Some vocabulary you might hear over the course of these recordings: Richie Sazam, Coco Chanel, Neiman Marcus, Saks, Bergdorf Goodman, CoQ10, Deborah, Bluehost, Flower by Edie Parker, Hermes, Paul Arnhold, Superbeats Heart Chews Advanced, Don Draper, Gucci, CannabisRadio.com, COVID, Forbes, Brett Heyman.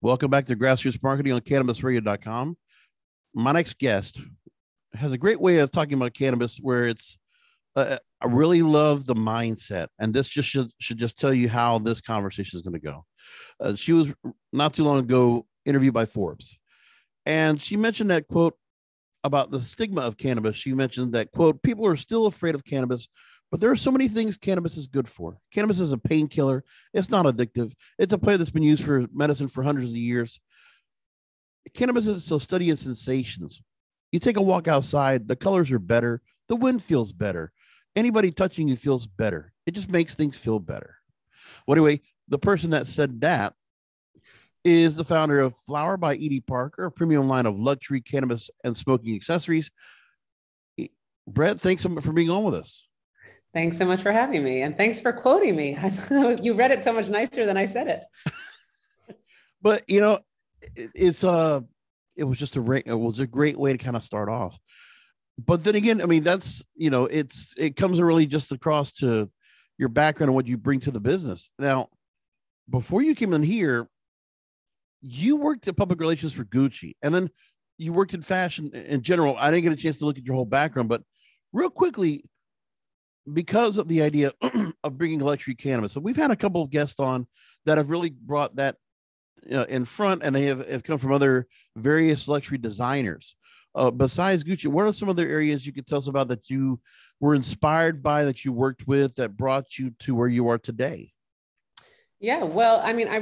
Welcome back to Grassroots Marketing on CannabisRadio.com. My next guest has a great way of talking about cannabis where it's, I really love the mindset. And this just should just tell you how this conversation is going to go. She was not too long ago interviewed by Forbes. And she mentioned that quote about the stigma of cannabis. She mentioned that quote, people are still afraid of cannabis, but there are so many things cannabis is good for. Cannabis is a painkiller. It's not addictive. It's a plant that's been used for medicine for hundreds of years. Cannabis is a study in sensations. You take a walk outside, the colors are better, the wind feels better, anybody touching you feels better. It just makes things feel better. Well, anyway, the person that said that is the founder of Flower by Edie Parker, a premium line of luxury cannabis and smoking accessories. Brett, thanks so much for being on with us. Thanks so much for having me, and thanks for quoting me. You read it so much nicer than I said it. But you know, it was a great way to kind of start off. But then again, I mean, that's, you know, it comes really just across to your background and what you bring to the business. Now, before you came in here, you worked in public relations for Gucci, and then you worked in fashion in general. I didn't get a chance to look at your whole background, but real quickly, because of the idea of bringing luxury cannabis. So we've had a couple of guests on that have really brought that in front, and they have come from other various luxury designers. Besides Gucci, what are some other areas you could tell us about that you were inspired by, that you worked with, that brought you to where you are today? Yeah, well, I mean, I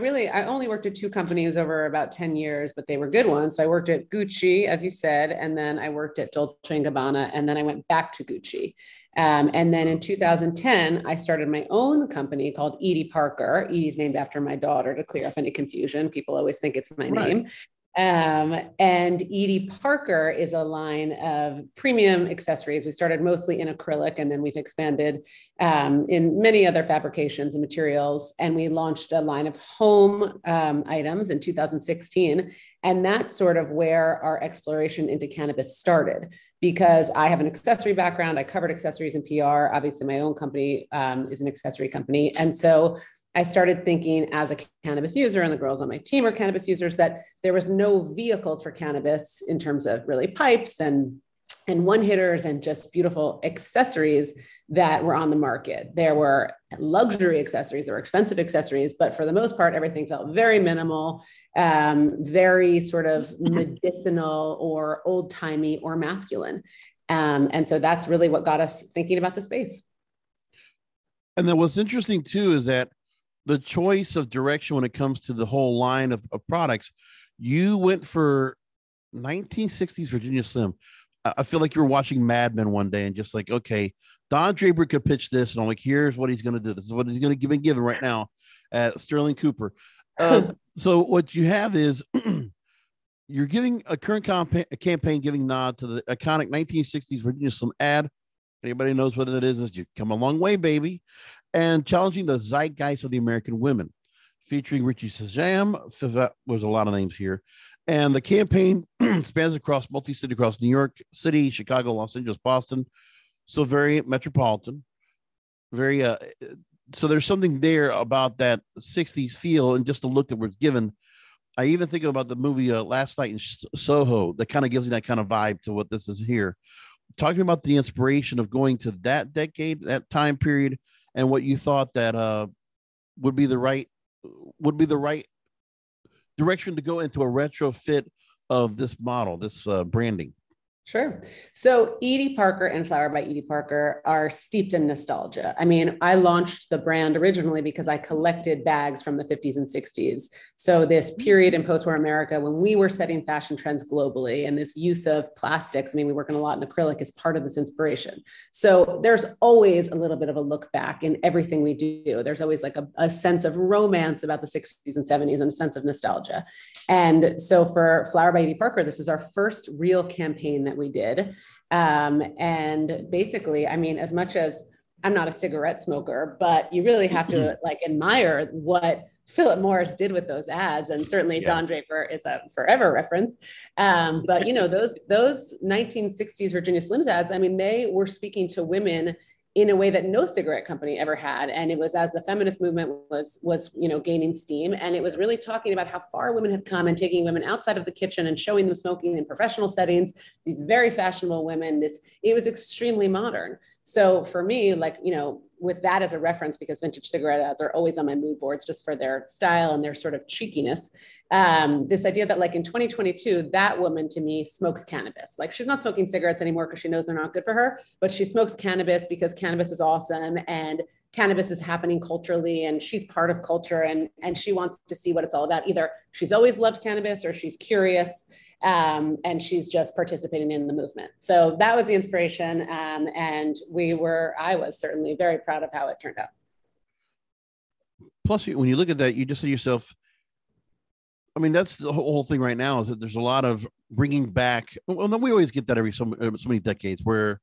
only worked at two companies over about 10 years, but they were good ones. So I worked at Gucci, as you said, and then I worked at Dolce & Gabbana, and then I went back to Gucci. And then in 2010, I started my own company called Edie Parker. Edie's named after my daughter to clear up any confusion. People always think it's my name. And Edie Parker is a line of premium accessories. We started mostly in acrylic, and then we've expanded in many other fabrications and materials. And we launched a line of home items in 2016. And that's sort of where our exploration into cannabis started, because I have an accessory background. I covered accessories in PR. Obviously, my own company is an accessory company. And so I started thinking as a cannabis user, and the girls on my team are cannabis users, that there was no vehicles for cannabis in terms of really pipes and one hitters and just beautiful accessories that were on the market. There were luxury accessories, there were expensive accessories, but for the most part, everything felt very minimal, very sort of medicinal or old timey or masculine. And so that's really what got us thinking about the space. And then what's interesting too, is that the choice of direction when it comes to the whole line of products, you went for 1960s Virginia Slim. I feel like you were watching Mad Men one day and just like, okay, Don Draper could pitch this, and I'm like, here's what he's going to do. This is what he's going to be given right now at Sterling Cooper. So what you have is you're giving a current campaign giving nod to the iconic 1960s Virginia Slim ad. Anybody knows what it is you come a long way, baby. And challenging the zeitgeist of the American women, featuring Richie Sazam. There's a lot of names here, And the campaign spans across multi-city, across New York City, Chicago, Los Angeles, Boston. So very metropolitan, very, so there's something there about that 60s feel and just the look that was given. I even think about the movie Last Night in Soho that kind of gives you that kind of vibe to what this is here. Talking about the inspiration of going to that decade, that time period, and what you thought that would be the right direction to go into a retrofit of this model, this branding. Sure. So Edie Parker and Flower by Edie Parker are steeped in nostalgia. I mean, I launched the brand originally because I collected bags from the 50s and 60s. So this period in post-war America, when we were setting fashion trends globally, and this use of plastics, I mean, we work on a lot in acrylic, is part of this inspiration. So there's always a little bit of a look back in everything we do. There's always like a sense of romance about the 60s and 70s and a sense of nostalgia. And so for Flower by Edie Parker, this is our first real campaign that we did. And basically, I mean, as much as I'm not a cigarette smoker, but you really have to like admire what Philip Morris did with those ads. And certainly Don Draper is a forever reference. But you know, those 1960s Virginia Slims ads, I mean, they were speaking to women in a way that no cigarette company ever had. And it was as the feminist movement was, you know, gaining steam. And it was really talking about how far women have come and taking women outside of the kitchen and showing them smoking in professional settings, these very fashionable women. It was extremely modern. So for me, like, you know, with that as a reference, because vintage cigarette ads are always on my mood boards just for their style and their sort of cheekiness. This idea that like in 2022, that woman to me smokes cannabis. Like she's not smoking cigarettes anymore because she knows they're not good for her, but she smokes cannabis because cannabis is awesome and cannabis is happening culturally and she's part of culture and she wants to see what it's all about. Either she's always loved cannabis or she's curious. And she's just participating in the movement. So that was the inspiration. And I was certainly very proud of how it turned out. Plus, when you look at that, you just say to yourself, I mean, that's the whole thing right now is that there's a lot of bringing back. Well, we always get that every so many decades where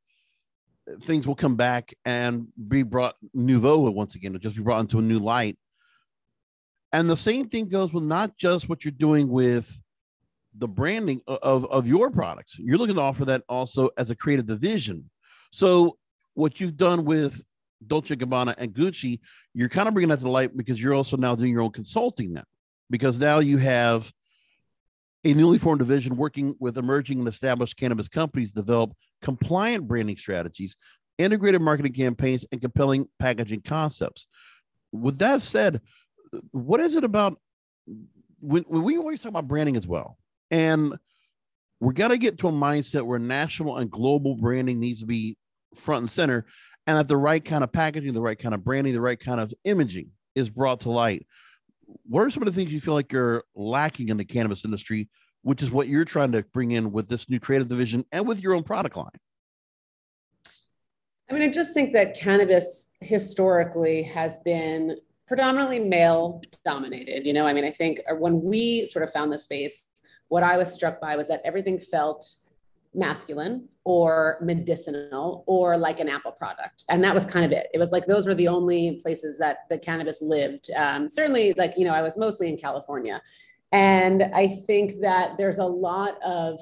things will come back and be brought nouveau once again, to just be brought into a new light. And the same thing goes with not just what you're doing with the branding of your products. You're looking to offer that also as a creative division. So what you've done with Dolce & Gabbana and Gucci, you're kind of bringing that to light because you're also now doing your own consulting now, because now you have a newly formed division working with emerging and established cannabis companies to develop compliant branding strategies, integrated marketing campaigns, and compelling packaging concepts. With that said, what is it about when we always talk about branding as well, and we're going to get to a mindset where national and global branding needs to be front and center, and that the right kind of packaging, the right kind of branding, the right kind of imaging is brought to light. What are some of the things you feel like you're lacking in the cannabis industry, which is what you're trying to bring in with this new creative division and with your own product line? I mean, I just think that cannabis historically has been predominantly male dominated. You know, I mean, I think when we sort of found this space, what I was struck by was that everything felt masculine or medicinal or like an Apple product. And that was kind of it. It was like, those were the only places that the cannabis lived. Certainly, like, you know, I was mostly in California. And I think that there's a lot of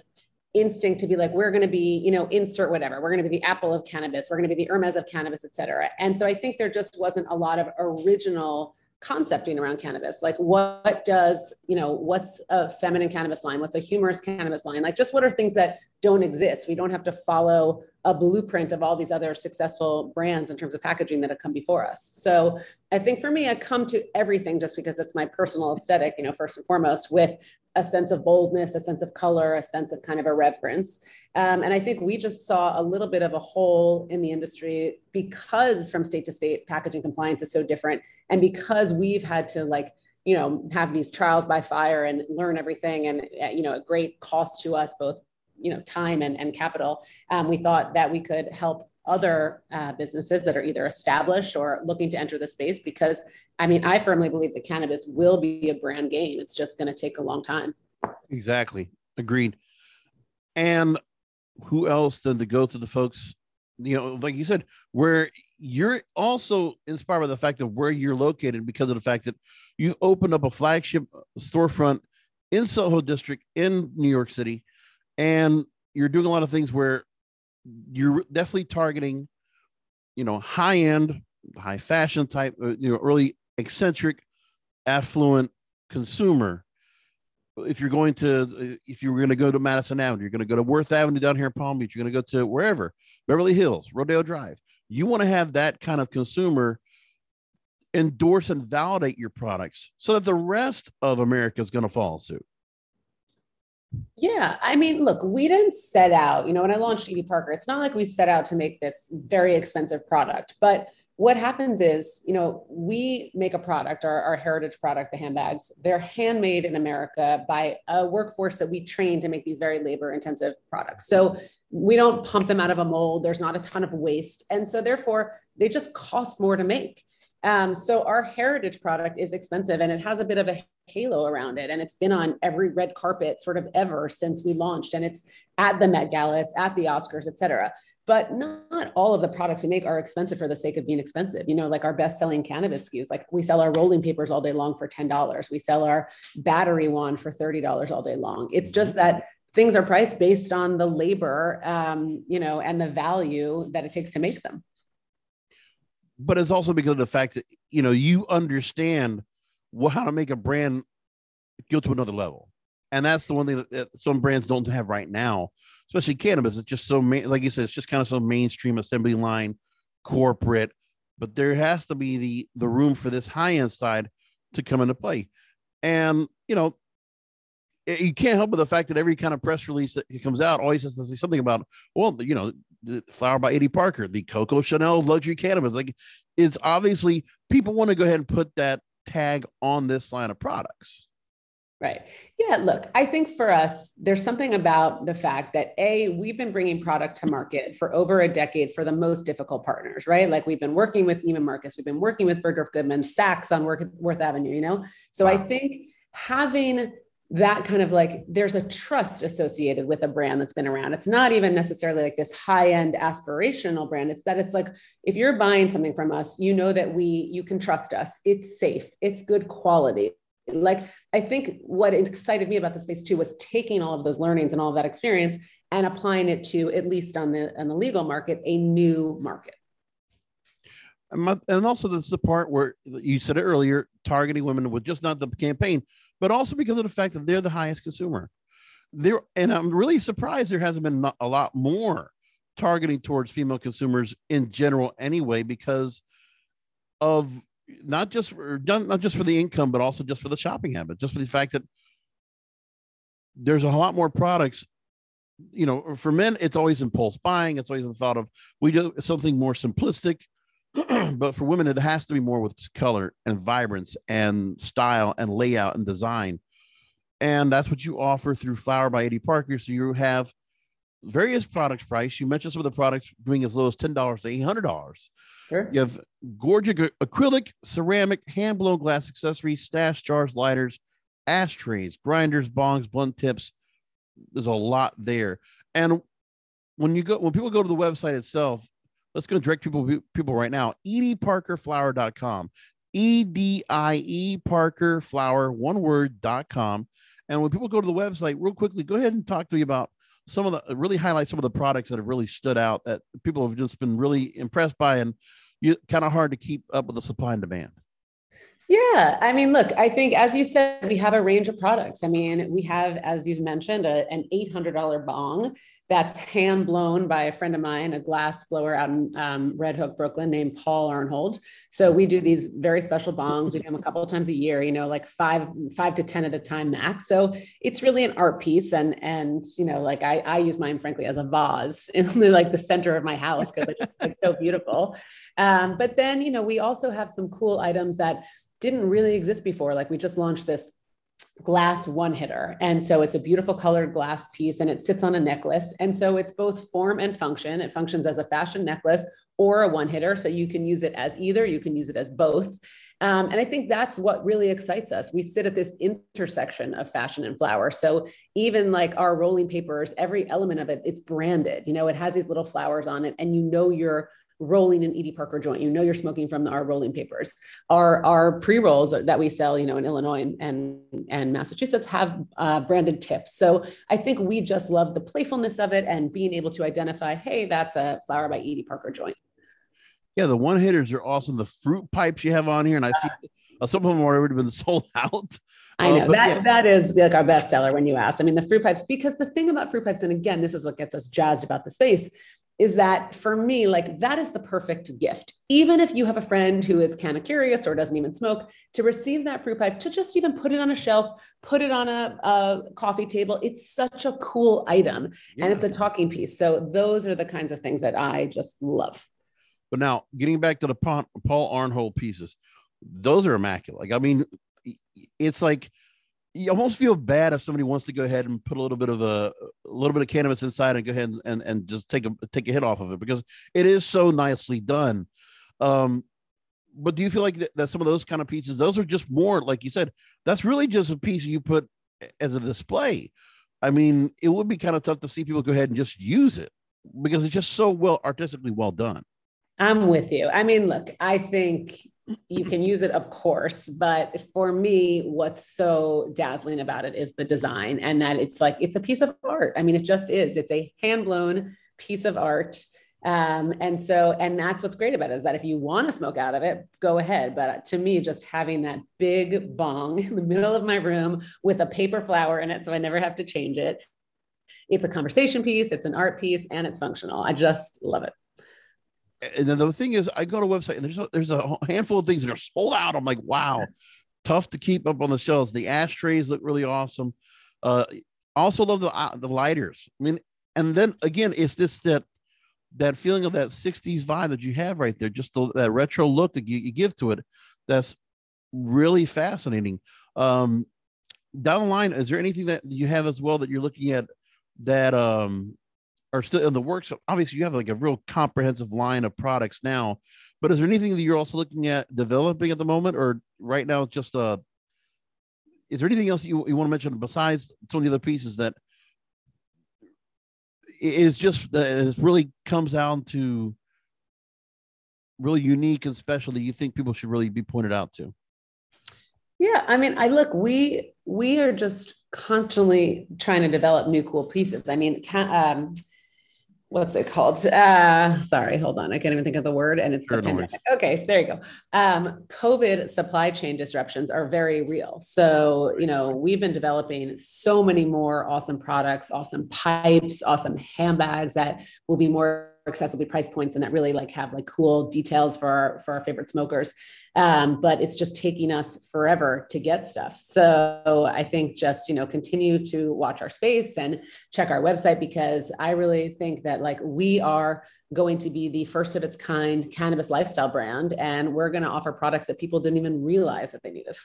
instinct to be like, we're going to be, you know, insert whatever, we're going to be the Apple of cannabis, we're going to be the Hermes of cannabis, et cetera. And so I think there just wasn't a lot of original concepting around cannabis. Like what does, you know, what's a feminine cannabis line? What's a humorous cannabis line? Like just what are things that don't exist? We don't have to follow a blueprint of all these other successful brands in terms of packaging that have come before us. So I think for me, I come to everything just because it's my personal aesthetic, you know, first and foremost, with a sense of boldness, a sense of color, a sense of kind of irreverence. And I think we just saw a little bit of a hole in the industry because from state to state, packaging compliance is so different. And because we've had to like, you know, have these trials by fire and learn everything and, you know, a great cost to us, both, you know, time and capital. We thought that we could help other businesses that are either established or looking to enter the space, because I mean, I firmly believe that cannabis will be a brand game. It's just going to take a long time. Exactly. Agreed. And who else than to go to the folks, you know, like you said, where you're also inspired by the fact of where you're located because of the fact that you opened up a flagship storefront in Soho District in New York City, and you're doing a lot of things where you're definitely targeting, you know, high-end, high fashion type, you know, really eccentric, affluent consumer. If you're going to go to Madison Avenue, you're going to go to Worth Avenue down here in Palm Beach, you're going to go to wherever, Beverly Hills, Rodeo Drive. You want to have that kind of consumer endorse and validate your products so that the rest of America is going to follow suit. Yeah. I mean, look, we didn't set out, you know, when I launched Edie Parker, it's not like we set out to make this very expensive product, but what happens is, you know, we make a product, our heritage product, the handbags. They're handmade in America by a workforce that we train to make these very labor-intensive products. So we don't pump them out of a mold. There's not a ton of waste. And so therefore, they just cost more to make. So our heritage product is expensive and it has a bit of a halo around it. And it's been on every red carpet sort of ever since we launched. And it's at the Met Gala, it's at the Oscars, et cetera. But not all of the products we make are expensive for the sake of being expensive. You know, like our best-selling cannabis SKUs, like we sell our rolling papers all day long for $10. We sell our battery wand for $30 all day long. It's just that things are priced based on the labor, you know, and the value that it takes to make them. But it's also because of the fact that, you know, you understand how to make a brand go to another level. And that's the one thing that some brands don't have right now, especially cannabis. It's just so, like you said, it's just kind of so mainstream, assembly line, corporate, but there has to be the room for this high-end side to come into play. And, you know, you can't help but the fact that every kind of press release that comes out always has to say something about, well, you know, the Flower by Edie Parker, the Coco Chanel luxury cannabis. Like, it's obviously people want to go ahead and put that tag on this line of products. Right. Yeah. Look, I think for us, there's something about the fact that A, we've been bringing product to market for over a decade for the most difficult partners, right? Like we've been working with Neiman Marcus, we've been working with Bergdorf Goodman, Saks on Worth Avenue, you know? So wow. I think having that kind of like, there's a trust associated with a brand that's been around. It's not even necessarily like this high-end aspirational brand. It's that it's like, if you're buying something from us, you know that you can trust us. It's safe. It's good quality. Like, I think what excited me about the space too was taking all of those learnings and all of that experience and applying it to, at least on the legal market, a new market. And also this is the part where you said it earlier, targeting women with just not the campaign, but also because of the fact that they're the highest consumer there. And I'm really surprised there hasn't been a lot more targeting towards female consumers in general anyway, because of not just for the income, but also just for the shopping habit, just for the fact that there's a lot more products. You know, for men, it's always impulse buying. It's always the thought of we do something more simplistic, but for women, it has to be more with color and vibrance and style and layout and design. And that's what you offer through Flower by Edie Parker. So you have various products price. You mentioned some of the products being as low as $10 to $800. Sure. You have gorgeous acrylic, ceramic, hand-blown glass accessories, stash jars, lighters, ashtrays, grinders, bongs, blunt tips. There's a lot there. And when people go to the website itself, let's go direct people right now. EdieParkerFlower.com, EDIE Parker Flower, one word.com. And when people go to the website, real quickly, go ahead and talk to me about some of the really highlight some of the products that have really stood out that people have just been really impressed by, and you kind of hard to keep up with the supply and demand. Yeah. I mean, look, I think, as you said, we have a range of products. I mean, we have, as you've mentioned, an $800 bong that's hand blown by a friend of mine, a glass blower out in Red Hook, Brooklyn, named Paul Arnhold. So we do these very special bongs. We do them a couple of times a year, you know, like five to 10 at a time max. So it's really an art piece. And you know, like I use mine, frankly, as a vase in like the center of my house, because I just it's so beautiful. But then, you know, we also have some cool items that didn't really exist before. Like we just launched this glass one hitter. And so it's a beautiful colored glass piece and it sits on a necklace. And so it's both form and function. It functions as a fashion necklace or a one hitter. So you can use it as either, you can use it as both. And I think that's what really excites us. We sit at this intersection of fashion and flower. So even like our rolling papers, every element of it, it's branded, you know, it has these little flowers on it, and you know, you're rolling an Edie Parker joint, you know, you're smoking from our rolling papers. Our pre-rolls that we sell, you know, in Illinois and Massachusetts have branded tips. So I think we just love the playfulness of it and being able to identify, hey, that's a Flower by Edie Parker joint. Yeah. The one hitters are awesome. The fruit pipes you have on here. And I see some of them are already been sold out. I know that is like our best seller when you ask. I mean, the fruit pipes, because the thing about fruit pipes, and again, this is what gets us jazzed about the space, is that for me, like that is the perfect gift. Even if you have a friend who is kind of curious or doesn't even smoke, to receive that fruit pipe, to just even put it on a shelf, put it on a coffee table. It's such a cool item and it's a talking piece. So those are the kinds of things that I just love. But now getting back to the Paul Arnhold pieces, those are immaculate. Like, I mean, it's like you almost feel bad if somebody wants to go ahead and put a little bit of cannabis inside and go ahead and just take a hit off of it, because it is so nicely done. But do you feel like that some of those kind of pieces, those are just more, like you said, that's really just a piece you put as a display. I mean, it would be kind of tough to see people go ahead and just use it because it's just so well artistically well done. I'm with you. I mean, look, I think you can use it, of course, but for me, what's so dazzling about it is the design, and that it's like, it's a piece of art. I mean, it just is, it's a hand-blown piece of art. And that's what's great about it, is that if you want to smoke out of it, go ahead. But to me, just having that big bong in the middle of my room with a paper flower in it, so I never have to change it. It's a conversation piece, it's an art piece, and it's functional. I just love it. And then the thing is, I go to a website and there's a handful of things that are sold out. I'm like, wow, tough to keep up on the shelves. The ashtrays look really awesome. Also love the lighters. I mean, and then again, it's this, that feeling of that 60s vibe that you have right there, just that retro look that you give to it. That's really fascinating. Down the line, is there anything that you have as well that you're looking at that, are still in the works? So obviously you have like a real comprehensive line of products now, but is there anything that you're also looking at developing at the moment, or right now just is there anything else you want to mention besides some of the other pieces that is just that really comes down to really unique and special that you think people should really be pointed out to? Yeah, I mean, we are just constantly trying to develop new cool pieces. I mean, what's it called? Sorry, hold on. I can't even think of the word, and it's the pandemic. Okay, there you go. COVID supply chain disruptions are very real. So, you know, we've been developing so many more awesome products, awesome pipes, awesome handbags that will be more accessibly price points and that really like have like cool details for our favorite smokers. But it's just taking us forever to get stuff. So I think just, you know, continue to watch our space and check our website, because I really think that like we are going to be the first of its kind cannabis lifestyle brand, and we're going to offer products that people didn't even realize that they needed.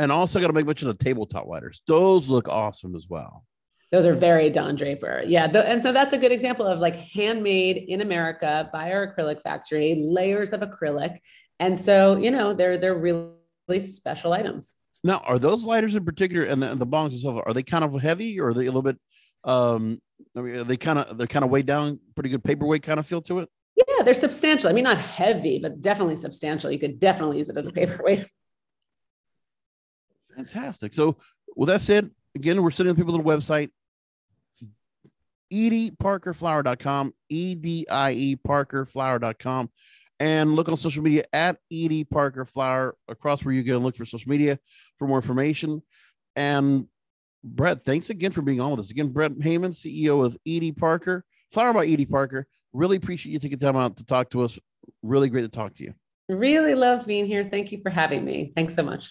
And also got to make mention of the tabletop lighters. Those look awesome as well. Those are very Don Draper. Yeah. And so that's a good example of like handmade in America by our acrylic factory, layers of acrylic. And so, you know, they're really special items. Now, are those lighters in particular and the bongs and stuff, are they kind of heavy, or are they a little bit, I mean, they're kind of weighed down, pretty good paperweight kind of feel to it? Yeah, they're substantial. I mean, not heavy, but definitely substantial. You could definitely use it as a paperweight. Fantastic. So, well, that's it. Again, we're sending people to the website. EdieParkerFlower.com, EdieParkerFlower.com, and look on social media at Edie Parker Flower across where you go and look for social media for more information. And Brett, thanks again for being on with us. Again, Brett Heyman, CEO of Edie Parker, Flower by Edie Parker. Really appreciate you taking time out to talk to us. Really great to talk to you. Really love being here. Thank you for having me. Thanks so much.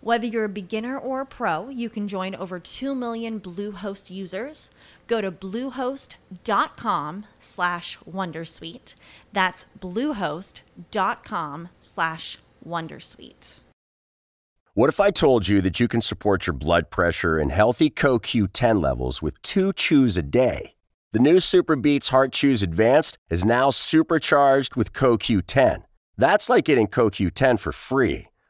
Whether you're a beginner or a pro, you can join over 2 million Bluehost users. Go to bluehost.com/wondersuite. That's bluehost.com/wondersuite. What if I told you that you can support your blood pressure and healthy CoQ10 levels with 2 chews a day? The new Superbeats Heart Chews Advanced is now supercharged with CoQ10. That's like getting CoQ10 for free.